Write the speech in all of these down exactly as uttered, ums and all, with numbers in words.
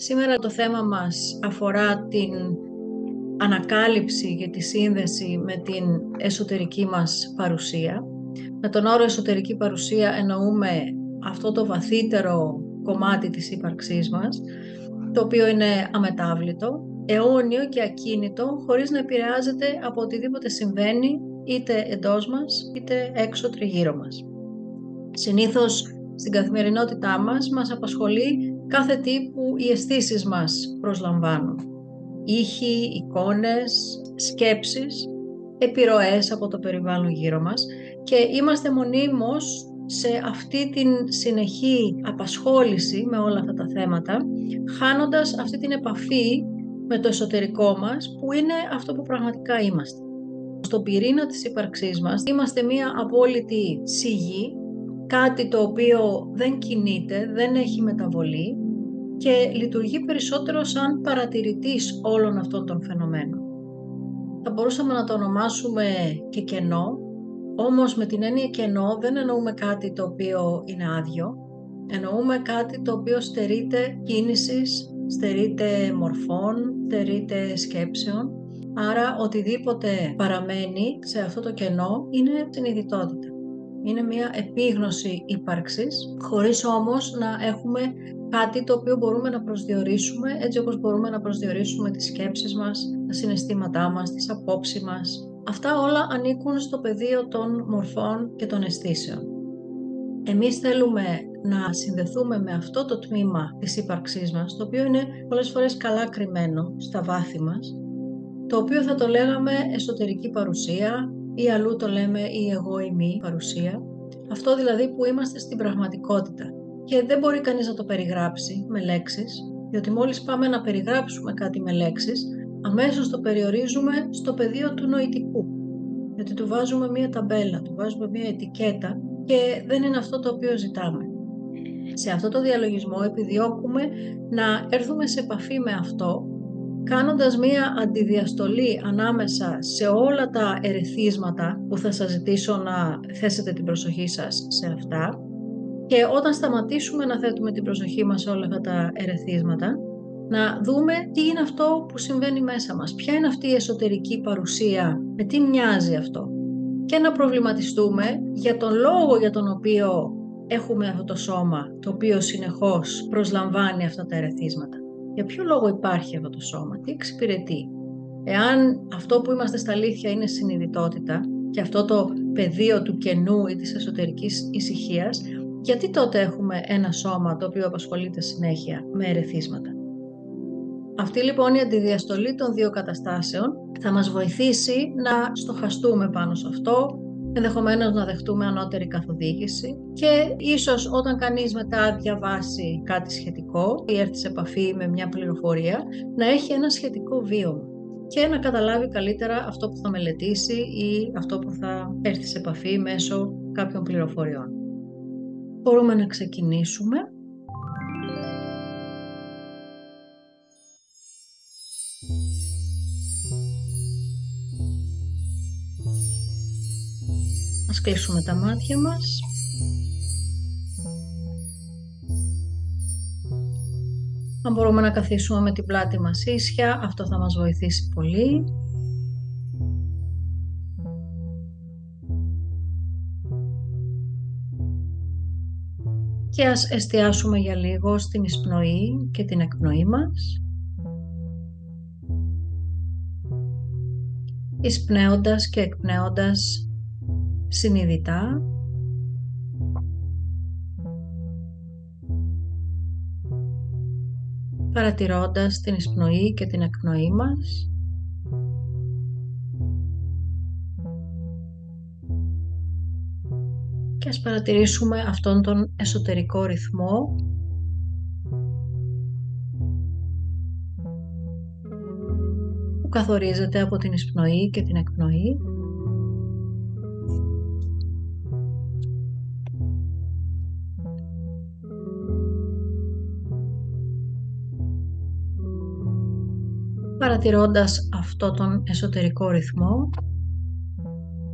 Σήμερα το θέμα μας αφορά την ανακάλυψη και τη σύνδεση με την εσωτερική μας παρουσία. Με τον όρο εσωτερική παρουσία εννοούμε αυτό το βαθύτερο κομμάτι της ύπαρξής μας, το οποίο είναι αμετάβλητο, αιώνιο και ακίνητο, χωρίς να επηρεάζεται από οτιδήποτε συμβαίνει είτε εντός μας είτε έξω τριγύρω μας. Συνήθως στην καθημερινότητά μας μας απασχολεί κάθε τι που οι αισθήσεις μας προσλαμβάνουν. Ήχοι, εικόνες, σκέψεις, επιρροές από το περιβάλλον γύρω μας και είμαστε μονίμως σε αυτή την συνεχή απασχόληση με όλα αυτά τα θέματα, χάνοντας αυτή την επαφή με το εσωτερικό μας που είναι αυτό που πραγματικά είμαστε. Στον πυρήνα της ύπαρξής μας είμαστε μία απόλυτη σιγή, κάτι το οποίο δεν κινείται, δεν έχει μεταβολή και λειτουργεί περισσότερο σαν παρατηρητής όλων αυτών των φαινομένων. Θα μπορούσαμε να το ονομάσουμε και κενό, όμως με την έννοια κενό δεν εννοούμε κάτι το οποίο είναι άδειο, εννοούμε κάτι το οποίο στερείται κίνησης, στερείται μορφών, στερείται σκέψεων, άρα οτιδήποτε παραμένει σε αυτό το κενό είναι συνειδητότητα. Είναι μια επίγνωση ύπαρξης, χωρίς όμως να έχουμε κάτι το οποίο μπορούμε να προσδιορίσουμε, έτσι όπως μπορούμε να προσδιορίσουμε τις σκέψεις μας, τα συναισθήματά μας, τις απόψεις μας. Αυτά όλα ανήκουν στο πεδίο των μορφών και των αισθήσεων. Εμείς θέλουμε να συνδεθούμε με αυτό το τμήμα της ύπαρξής μας, το οποίο είναι πολλές φορές καλά κρυμμένο στα βάθη μας, το οποίο θα το λέγαμε εσωτερική παρουσία, ή αλλού το λέμε η εγώ ή μη παρουσία, αυτό δηλαδή που είμαστε στην πραγματικότητα. Και δεν μπορεί κανείς να το περιγράψει με λέξεις, διότι μόλις πάμε να περιγράψουμε κάτι με λέξεις, αμέσως το περιορίζουμε στο πεδίο του νοητικού. Γιατί του βάζουμε μία ταμπέλα, του βάζουμε μία ετικέτα και δεν είναι αυτό το οποίο ζητάμε. Σε αυτό το διαλογισμό επιδιώκουμε να έρθουμε σε επαφή με αυτό, κάνοντας μία αντιδιαστολή ανάμεσα σε όλα τα ερεθίσματα που θα σας ζητήσω να θέσετε την προσοχή σας σε αυτά και όταν σταματήσουμε να θέτουμε την προσοχή μας σε όλα αυτά τα ερεθίσματα, να δούμε τι είναι αυτό που συμβαίνει μέσα μας, ποια είναι αυτή η εσωτερική παρουσία, με τι μοιάζει αυτό και να προβληματιστούμε για τον λόγο για τον οποίο έχουμε αυτό το σώμα, το οποίο συνεχώς προσλαμβάνει αυτά τα ερεθίσματα. Για ποιο λόγο υπάρχει αυτό το σώμα, τι εξυπηρετεί. Εάν αυτό που είμαστε στα αλήθεια είναι συνειδητότητα και αυτό το πεδίο του κενού ή της εσωτερικής ησυχίας, γιατί τότε έχουμε ένα σώμα το οποίο απασχολείται συνέχεια με ερεθίσματα. Αυτή λοιπόν η αντιδιαστολή των δύο καταστάσεων θα μας βοηθήσει να στοχαστούμε πάνω σε αυτό, ενδεχομένως να δεχτούμε ανώτερη καθοδήγηση και ίσως όταν κανείς μετά διαβάσει κάτι σχετικό ή έρθει σε επαφή με μια πληροφορία να έχει ένα σχετικό βίωμα και να καταλάβει καλύτερα αυτό που θα μελετήσει ή αυτό που θα έρθει σε επαφή μέσω κάποιων πληροφοριών. Μπορούμε να ξεκινήσουμε. Ας κλείσουμε τα μάτια μας. Αν μπορούμε να καθίσουμε με την πλάτη μας ίσια, αυτό θα μας βοηθήσει πολύ. Και ας εστιάσουμε για λίγο στην εισπνοή και την εκπνοή μας. Εισπνέοντας και εκπνέοντας συνειδητά παρατηρώντας την εισπνοή και την εκπνοή μας και ας παρατηρήσουμε αυτόν τον εσωτερικό ρυθμό που καθορίζεται από την εισπνοή και την εκπνοή. Παρατηρώντας αυτό τον εσωτερικό ρυθμό,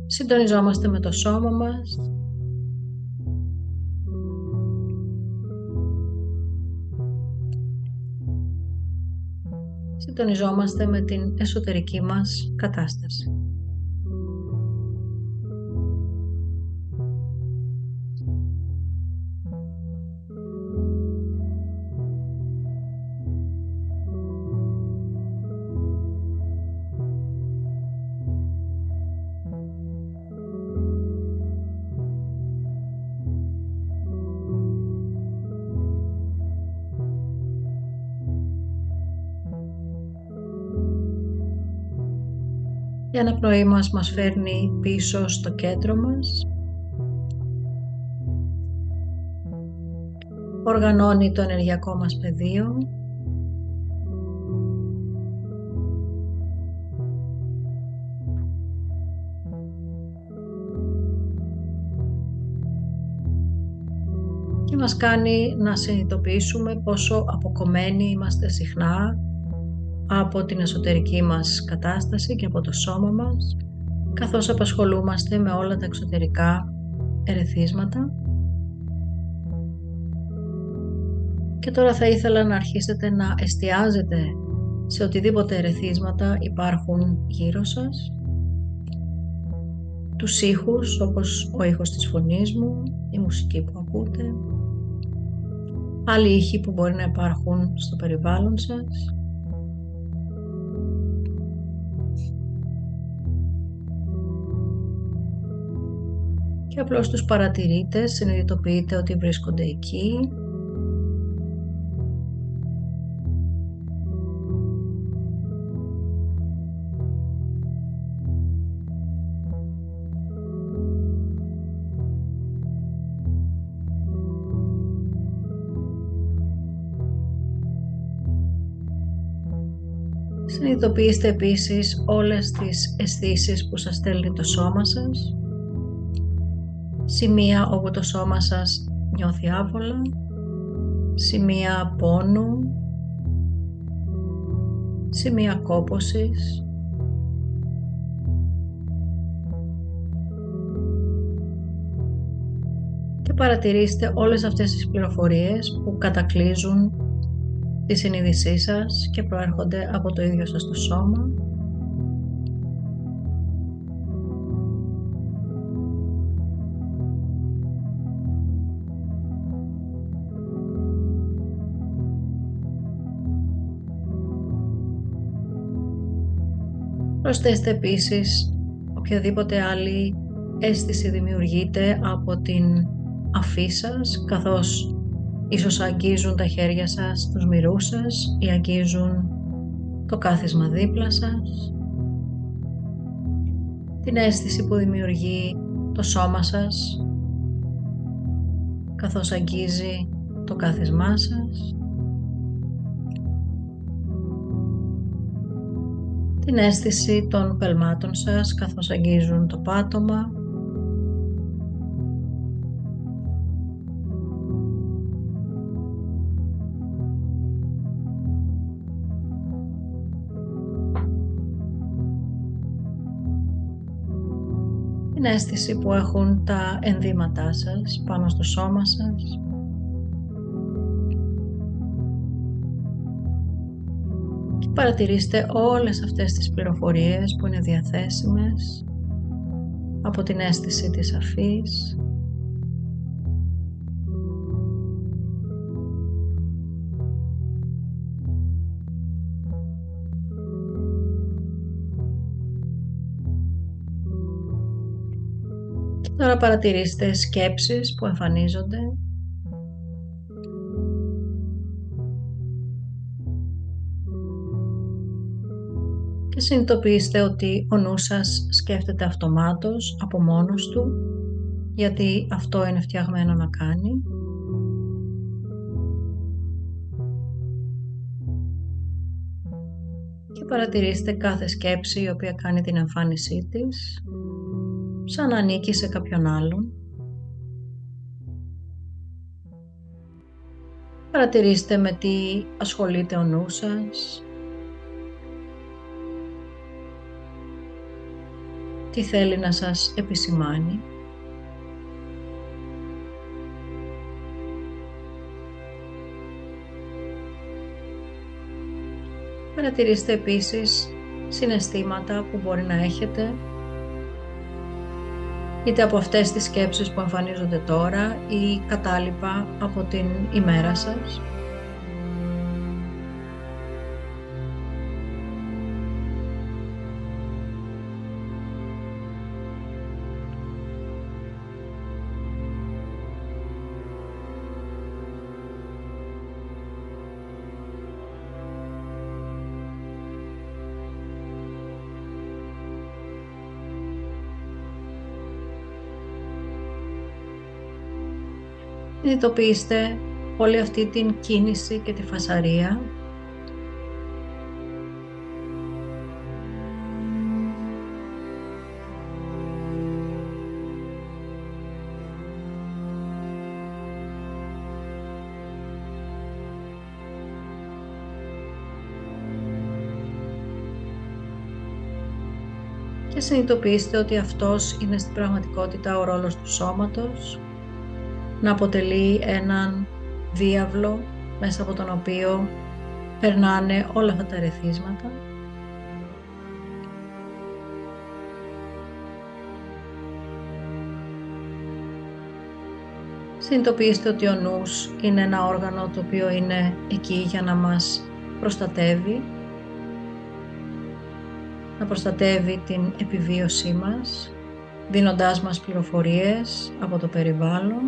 συντονιζόμαστε με το σώμα μας συντονιζόμαστε με την εσωτερική μας κατάσταση. Η αναπνοή μας μας φέρνει πίσω στο κέντρο μας. Οργανώνει το ενεργειακό μας πεδίο. Και μας κάνει να συνειδητοποιήσουμε πόσο αποκομμένοι είμαστε συχνά από την εσωτερική μας κατάσταση και από το σώμα μας, καθώς απασχολούμαστε με όλα τα εξωτερικά ερεθίσματα. Και τώρα θα ήθελα να αρχίσετε να εστιάζετε σε οτιδήποτε ερεθίσματα υπάρχουν γύρω σας, τους ήχους όπως ο ήχος της φωνής μου, η μουσική που ακούτε, άλλοι ήχοι που μπορεί να υπάρχουν στο περιβάλλον σας. Και απλώς τους παρατηρείτε, συνειδητοποιείτε ότι βρίσκονται εκεί. Συνειδητοποιήστε επίσης όλες τις αισθήσεις που σας στέλνει το σώμα σας. Σημεία όπου το σώμα σας νιώθει άβολα, σημεία πόνου, σημεία κόπωσης. Και παρατηρήστε όλες αυτές τις πληροφορίες που κατακλείζουν τη συνείδησή σας και προέρχονται από το ίδιο σας το σώμα. Προσθέστε επίσης οποιαδήποτε άλλη αίσθηση δημιουργείται από την αφή σας, καθώς ίσως αγγίζουν τα χέρια σας τους μυρούς σας ή αγγίζουν το κάθισμα δίπλα σας, την αίσθηση που δημιουργεί το σώμα σας, καθώς αγγίζει το κάθισμά σας, την αίσθηση των πελμάτων σας καθώς αγγίζουν το πάτωμα, την αίσθηση που έχουν τα ενδύματά σας πάνω στο σώμα σας, παρατηρήστε όλες αυτές τις πληροφορίες που είναι διαθέσιμες από την αίσθηση της αφής. Και τώρα παρατηρήστε σκέψεις που εμφανίζονται. Και συνειδητοποιήστε ότι ο νους σας σκέφτεται αυτομάτως, από μόνος του, γιατί αυτό είναι φτιαγμένο να κάνει. Και παρατηρήστε κάθε σκέψη η οποία κάνει την εμφάνισή της, σαν να ανήκει σε κάποιον άλλον. Παρατηρήστε με τι ασχολείται ο νους σας, τι θέλει να σας επισημάνει. Παρατηρήστε επίσης συναισθήματα που μπορεί να έχετε, είτε από αυτές τις σκέψεις που εμφανίζονται τώρα ή κατάλοιπα από την ημέρα σας. Συνειδητοποιήστε όλη αυτή την κίνηση και τη φασαρία. Και συνειδητοποιήστε ότι αυτός είναι στην πραγματικότητα ο ρόλος του σώματος, να αποτελεί έναν διάβλο μέσα από τον οποίο περνάνε όλα αυτά τα ρεθίσματα. Συνειδητοποιήστε ότι ο νους είναι ένα όργανο το οποίο είναι εκεί για να μας προστατεύει, να προστατεύει την επιβίωσή μας, δίνοντάς μας πληροφορίες από το περιβάλλον.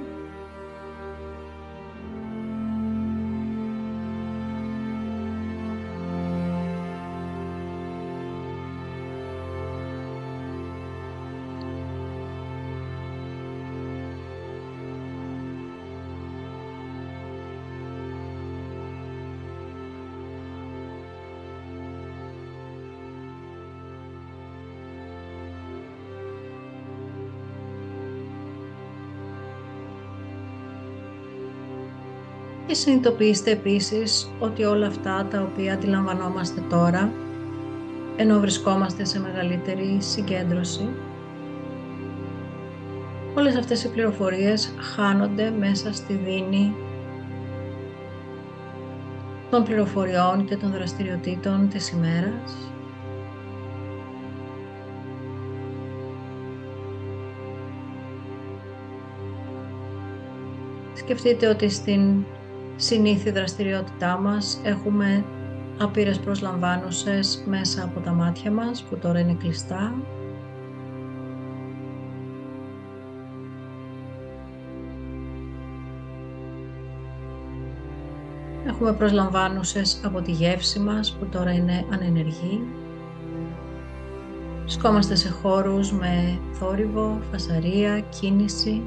Και συνειδητοποιήστε επίσης ότι όλα αυτά τα οποία αντιλαμβανόμαστε τώρα, ενώ βρισκόμαστε σε μεγαλύτερη συγκέντρωση, όλες αυτές οι πληροφορίες χάνονται μέσα στη δίνη των πληροφοριών και των δραστηριοτήτων της ημέρας. Σκεφτείτε ότι στην συνήθη δραστηριότητά μας έχουμε απειρές προσλαμβάνουσες μέσα από τα μάτια μας που τώρα είναι κλειστά. Έχουμε προσλαμβάνουσες από τη γεύση μας που τώρα είναι ανενεργή. Βρισκόμαστε σε χώρους με θόρυβο, φασαρία, κίνηση.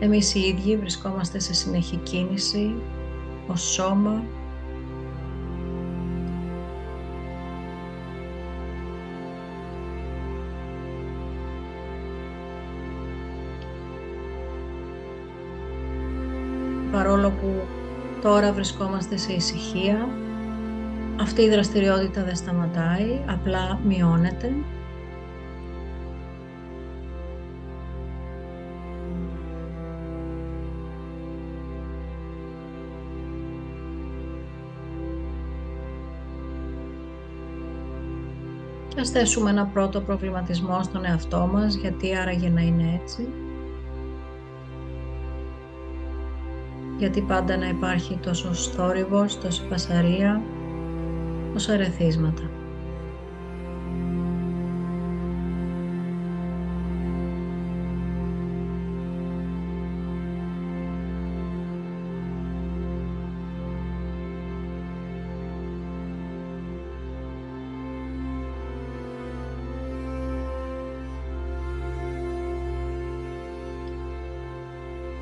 Εμείς οι ίδιοι βρισκόμαστε σε συνεχή κίνηση, ως σώμα. Παρόλο που τώρα βρισκόμαστε σε ησυχία, αυτή η δραστηριότητα δεν σταματάει, απλά μειώνεται. Ας θέσουμε ένα πρώτο προβληματισμό στον εαυτό μας, γιατί άραγε να είναι έτσι. Γιατί πάντα να υπάρχει τόσος θόρυβος, τόση φασαρία, τόσα ρεθίσματα.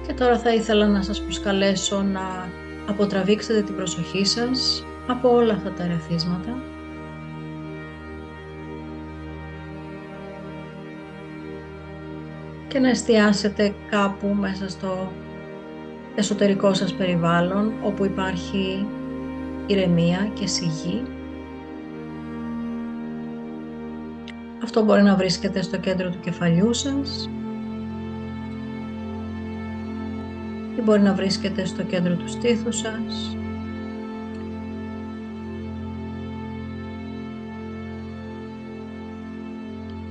Και τώρα θα ήθελα να σας προσκαλέσω να αποτραβήξετε την προσοχή σας από όλα αυτά τα ρεθίσματα. Και να εστιάσετε κάπου μέσα στο εσωτερικό σας περιβάλλον, όπου υπάρχει ηρεμία και σιγή. Αυτό μπορεί να βρίσκεται στο κέντρο του κεφαλιού σας, μπορεί να βρίσκεται στο κέντρο του στήθους σας,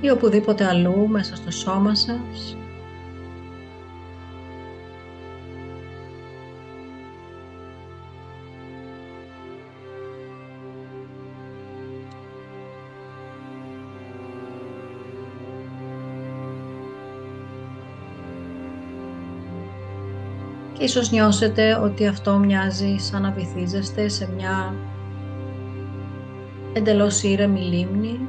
ή οπουδήποτε αλλού μέσα στο σώμα σας. Και ίσως νιώσετε ότι αυτό μοιάζει σαν να βυθίζεστε σε μια εντελώς ήρεμη λίμνη.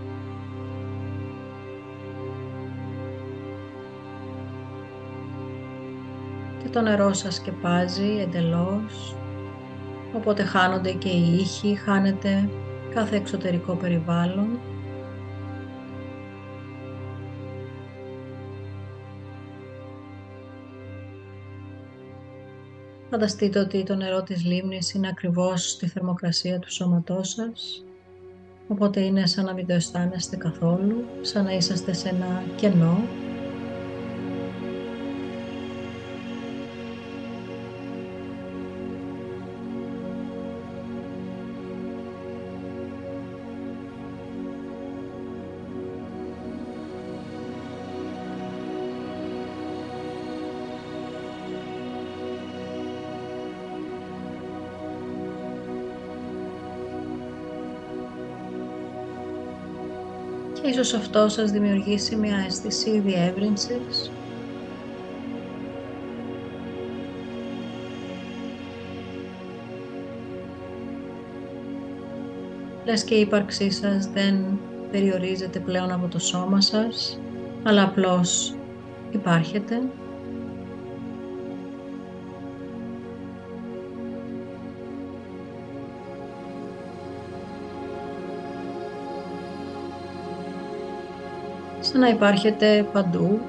Και το νερό σας σκεπάζει εντελώς, οπότε χάνονται και οι ήχοι, χάνεται κάθε εξωτερικό περιβάλλον. Φανταστείτε ότι το νερό της λίμνης είναι ακριβώς στη θερμοκρασία του σώματός σας, οπότε είναι σαν να μην το αισθάνεστε καθόλου, σαν να είσαστε σε ένα κενό. Ίσως αυτό σας δημιουργήσει μια αίσθηση διεύρυνσης. Λες και η ύπαρξή σας δεν περιορίζεται πλέον από το σώμα σας, αλλά απλώς υπάρχετε. Σαν να υπάρχετε παντού.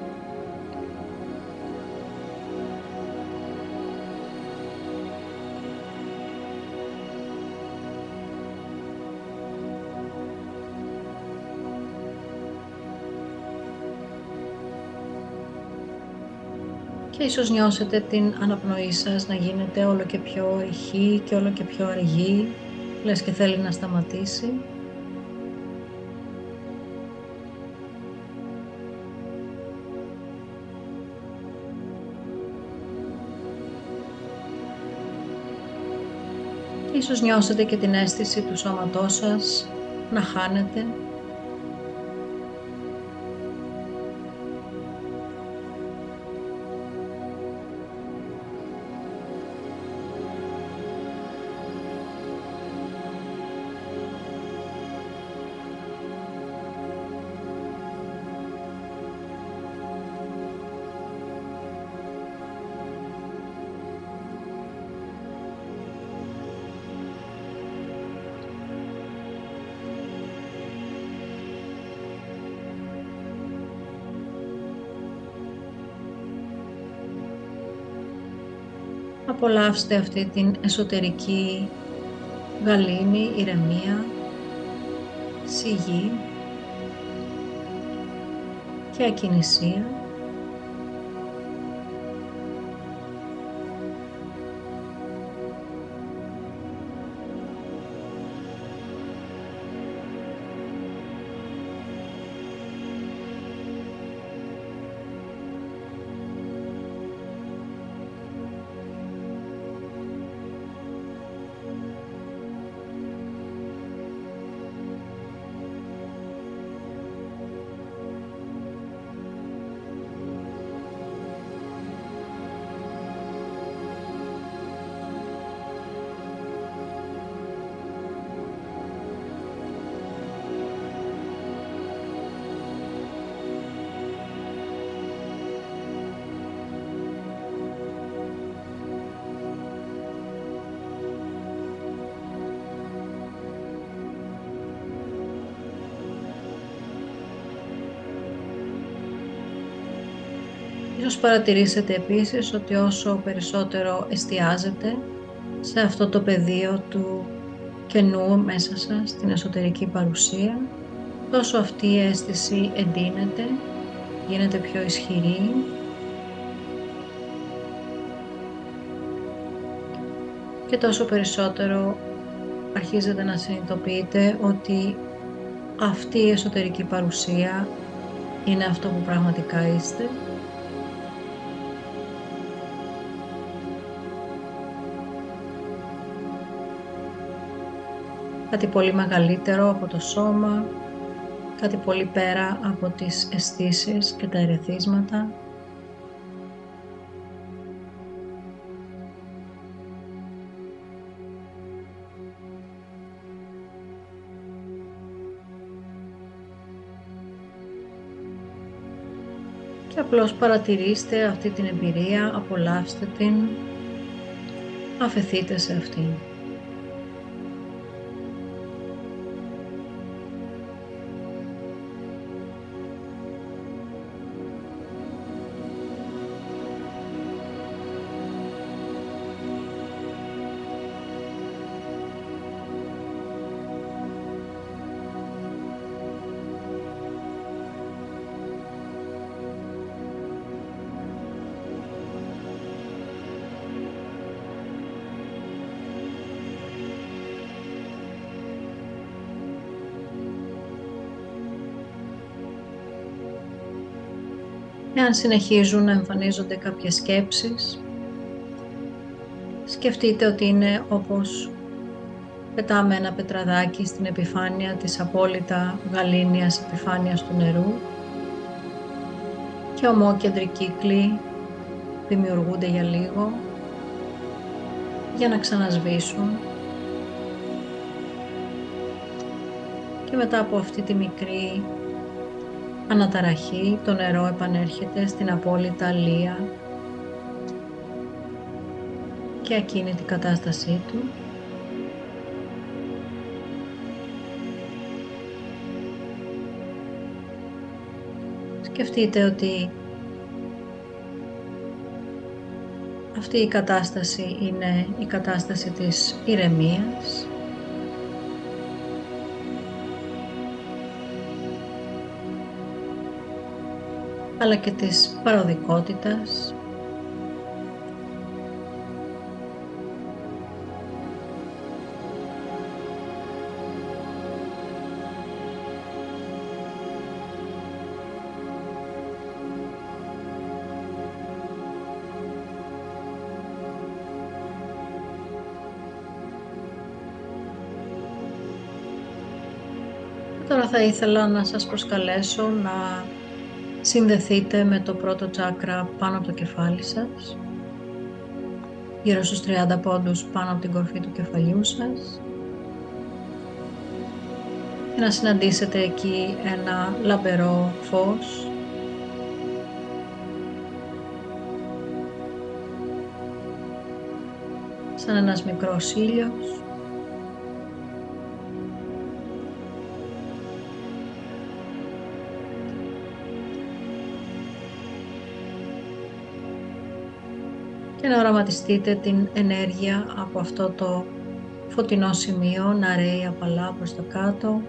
Και ίσως νιώσετε την αναπνοή σας να γίνεται όλο και πιο ηχή και όλο και πιο αργή, λες και θέλει να σταματήσει. Ίσως νιώσετε και την αίσθηση του σώματός σας να χάνετε. Απολαύστε αυτή την εσωτερική γαλήνη, ηρεμία, σιγή και ακινησία. Ίσως παρατηρήσετε επίσης ότι όσο περισσότερο εστιάζετε σε αυτό το πεδίο του κενού μέσα σας, την εσωτερική παρουσία, τόσο αυτή η αίσθηση εντείνεται, γίνεται πιο ισχυρή. Και τόσο περισσότερο αρχίζετε να συνειδητοποιείτε ότι αυτή η εσωτερική παρουσία είναι αυτό που πραγματικά είστε. Κάτι πολύ μεγαλύτερο από το σώμα, κάτι πολύ πέρα από τις αισθήσεις και τα ερεθίσματα. Και απλώς παρατηρήστε αυτή την εμπειρία, απολαύστε την, αφεθείτε σε αυτήν. Εάν συνεχίζουν να εμφανίζονται κάποιες σκέψεις, σκεφτείτε ότι είναι όπως πετάμε ένα πετραδάκι στην επιφάνεια της απόλυτα γαλήνιας επιφάνειας του νερού και ομόκεντροι κύκλοι δημιουργούνται για λίγο για να ξανασβήσουν και μετά από αυτή τη μικρή αναταραχή, το νερό επανέρχεται στην απόλυτα αλία και ακίνητη κατάστασή του. Σκεφτείτε ότι αυτή η κατάσταση είναι η κατάσταση της ηρεμίας. Αλλά και της παροδικότητας. Τώρα θα ήθελα να σας προσκαλέσω να συνδεθείτε με το πρώτο τσάκρα πάνω από το κεφάλι σας, γύρω στους τριάντα πόντους πάνω από την κορφή του κεφαλιού σας, και να συναντήσετε εκεί ένα λαμπερό φως, σαν ένας μικρός ήλιος, και να οραματιστείτε την ενέργεια από αυτό το φωτεινό σημείο να ρέει απαλά προς το κάτω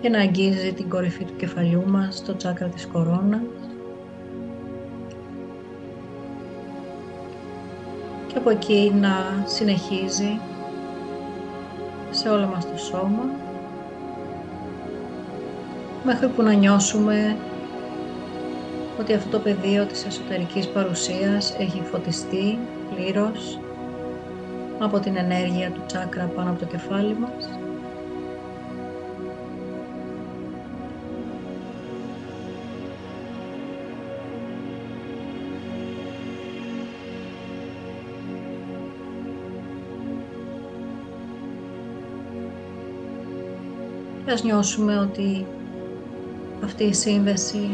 και να αγγίζει την κορυφή του κεφαλιού μας, το τσάκρα της κορώνας. Και από εκεί να συνεχίζει σε όλο μας το σώμα μέχρι που να νιώσουμε ότι αυτό το πεδίο της εσωτερικής παρουσίας έχει φωτιστεί πλήρως από την ενέργεια του τσάκρα πάνω από το κεφάλι μας. Και ας νιώσουμε ότι αυτή η σύνδεση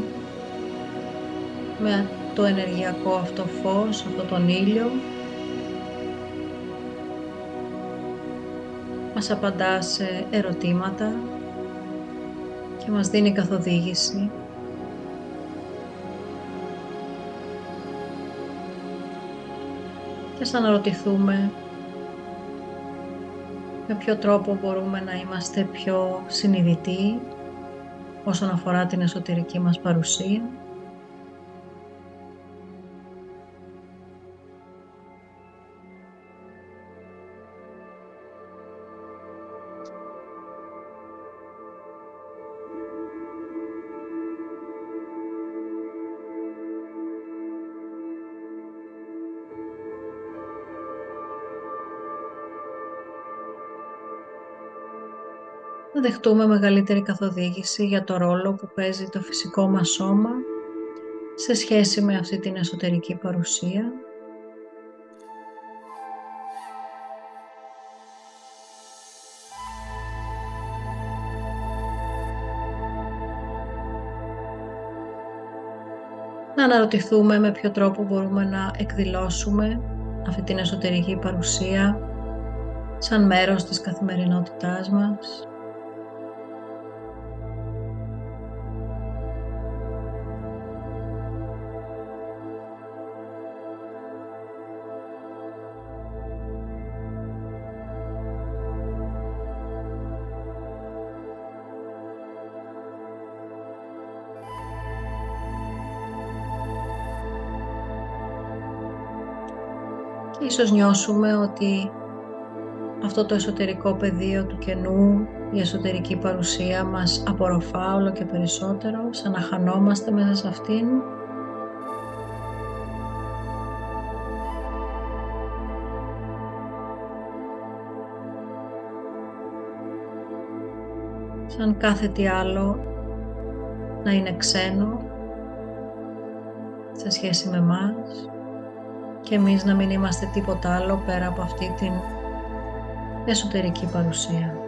με το ενεργειακό αυτό φως, αυτό τον ήλιο, μας απαντά σε ερωτήματα και μας δίνει καθοδήγηση. Και σαν να ρωτηθούμε με ποιο τρόπο μπορούμε να είμαστε πιο συνειδητοί όσον αφορά την εσωτερική μας παρουσία. να δεχτούμε μεγαλύτερη καθοδήγηση για το ρόλο που παίζει το φυσικό μας σώμα σε σχέση με αυτή την εσωτερική παρουσία. Να αναρωτηθούμε με ποιο τρόπο μπορούμε να εκδηλώσουμε αυτή την εσωτερική παρουσία σαν μέρος της καθημερινότητάς μας. Ίσως νιώσουμε ότι αυτό το εσωτερικό πεδίο του κενού, η εσωτερική παρουσία μας απορροφά όλο και περισσότερο, σαν να χανόμαστε μέσα σε αυτήν. Σαν κάθε τι άλλο να είναι ξένο σε σχέση με εμάς. Και εμείς να μην είμαστε τίποτα άλλο πέρα από αυτή την εσωτερική παρουσία.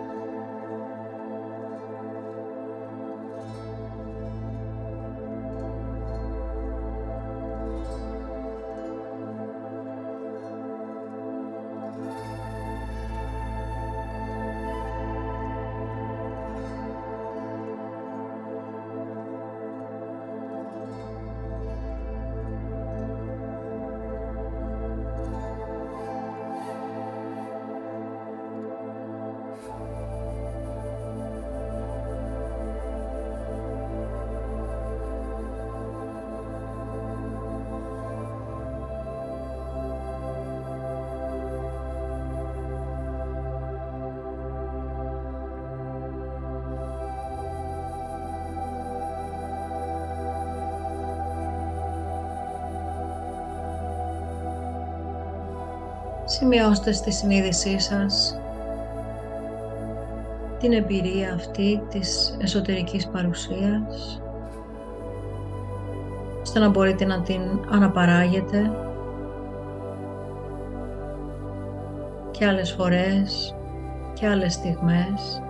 Σημειώστε στη συνείδησή σας την εμπειρία αυτή της εσωτερικής παρουσίας, ώστε να μπορείτε να την αναπαράγετε και άλλες φορές και άλλες στιγμές.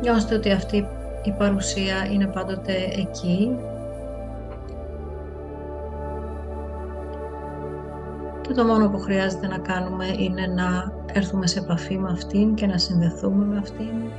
Νιώστε ότι αυτή η παρουσία είναι πάντοτε εκεί και το μόνο που χρειάζεται να κάνουμε είναι να έρθουμε σε επαφή με αυτήν και να συνδεθούμε με αυτήν.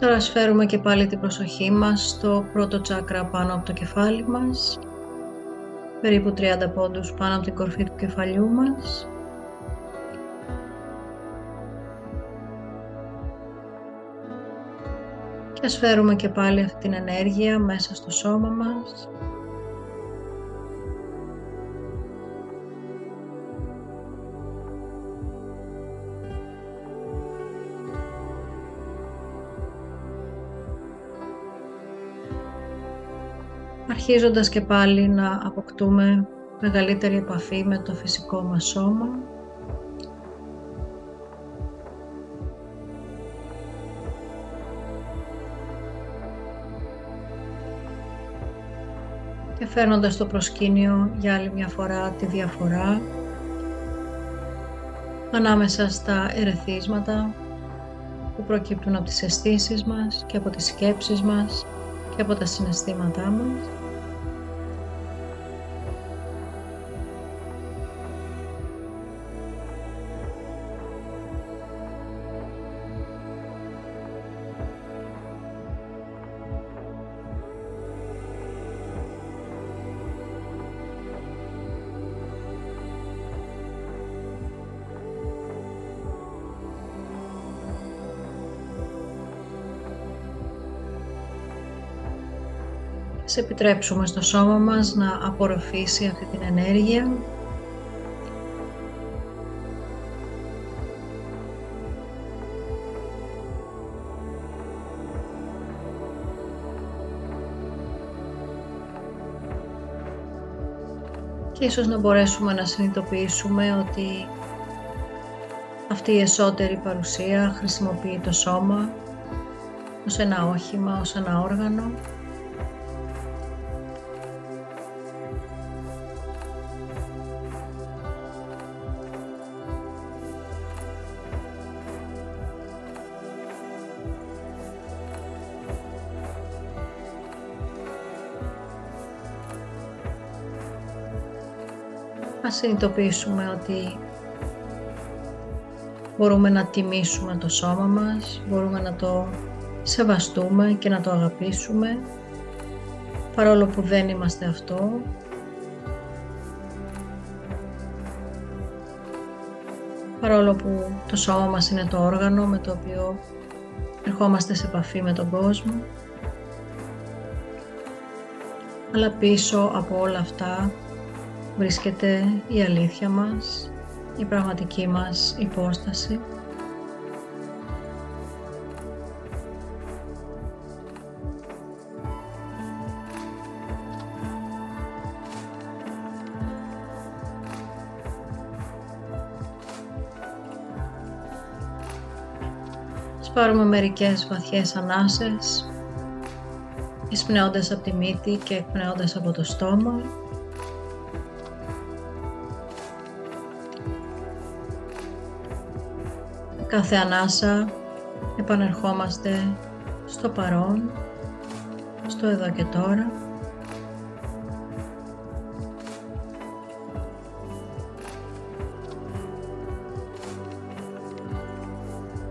Τώρα ας φέρουμε και πάλι την προσοχή μας στο πρώτο τσάκρα πάνω από το κεφάλι μας, περίπου τριάντα πόντους πάνω από την κορφή του κεφαλιού μας. Και ας φέρουμε και πάλι αυτή την ενέργεια μέσα στο σώμα μας. αρχίζοντας και πάλι να αποκτούμε μεγαλύτερη επαφή με το φυσικό μας σώμα. Και φέρνοντας στο προσκήνιο για άλλη μια φορά τη διαφορά ανάμεσα στα ερεθίσματα που προκύπτουν από τις αισθήσεις μας και από τις σκέψεις μας και από τα συναισθήματά μας. Επιτρέψουμε στο σώμα μας να απορροφήσει αυτή την ενέργεια. Και ίσως να μπορέσουμε να συνειδητοποιήσουμε ότι αυτή η εσωτερική παρουσία χρησιμοποιεί το σώμα ως ένα όχημα, ως ένα όργανο. Ας συνειδητοποιήσουμε ότι μπορούμε να τιμήσουμε το σώμα μας, μπορούμε να το σεβαστούμε και να το αγαπήσουμε, παρόλο που δεν είμαστε αυτό. Παρόλο που το σώμα μας είναι το όργανο με το οποίο ερχόμαστε σε επαφή με τον κόσμο. Αλλά πίσω από όλα αυτά βρίσκεται η αλήθεια μας, η πραγματική μας υπόσταση. Ας πάρουμε μερικές βαθιές ανάσες, εισπνέοντας από τη μύτη και εκπνέοντας από το στόμα. Κάθε ανάσα επανερχόμαστε στο παρόν, στο εδώ και τώρα.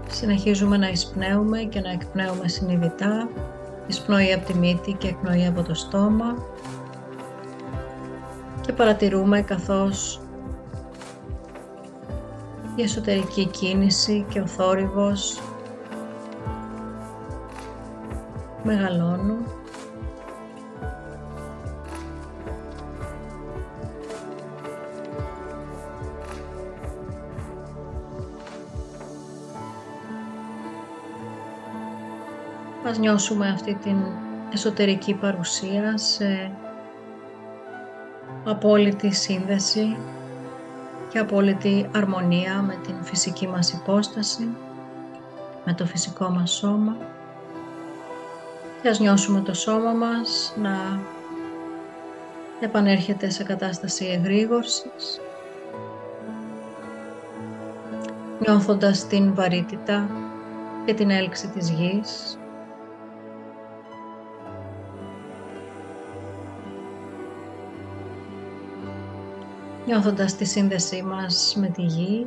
Συνεχίζουμε να εισπνέουμε και να εκπνέουμε συνειδητά, εισπνοή από τη μύτη και εκπνοή από το στόμα και παρατηρούμε καθώς η εσωτερική κίνηση και ο θόρυβος μεγαλώνουν. Ας νιώσουμε αυτή την εσωτερική παρουσία σε απόλυτη σύνδεση και απόλυτη αρμονία με την φυσική μας υπόσταση, με το φυσικό μας σώμα. Και ας νιώσουμε το σώμα μας να επανέρχεται σε κατάσταση εγρήγορσης, νιώθοντας την βαρύτητα και την έλξη της γης. Νιώθοντας τη σύνδεσή μας με τη γη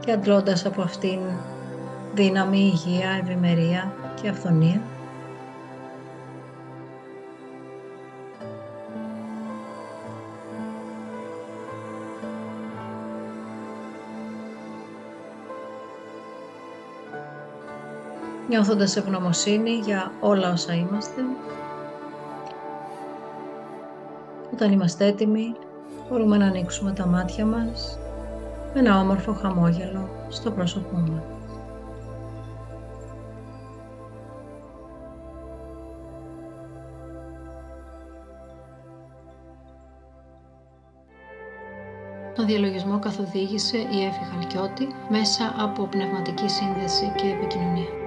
και αντλώντας από αυτήν δύναμη, υγεία, ευημερία και αυθονία. Νιώθοντας ευγνωμοσύνη για όλα όσα είμαστε. Όταν είμαστε έτοιμοι, μπορούμε να ανοίξουμε τα μάτια μας με ένα όμορφο χαμόγελο στο πρόσωπό μας. Τον διαλογισμό καθοδήγησε η Έφη Χαλκιώτη μέσα από πνευματική σύνδεση και επικοινωνία.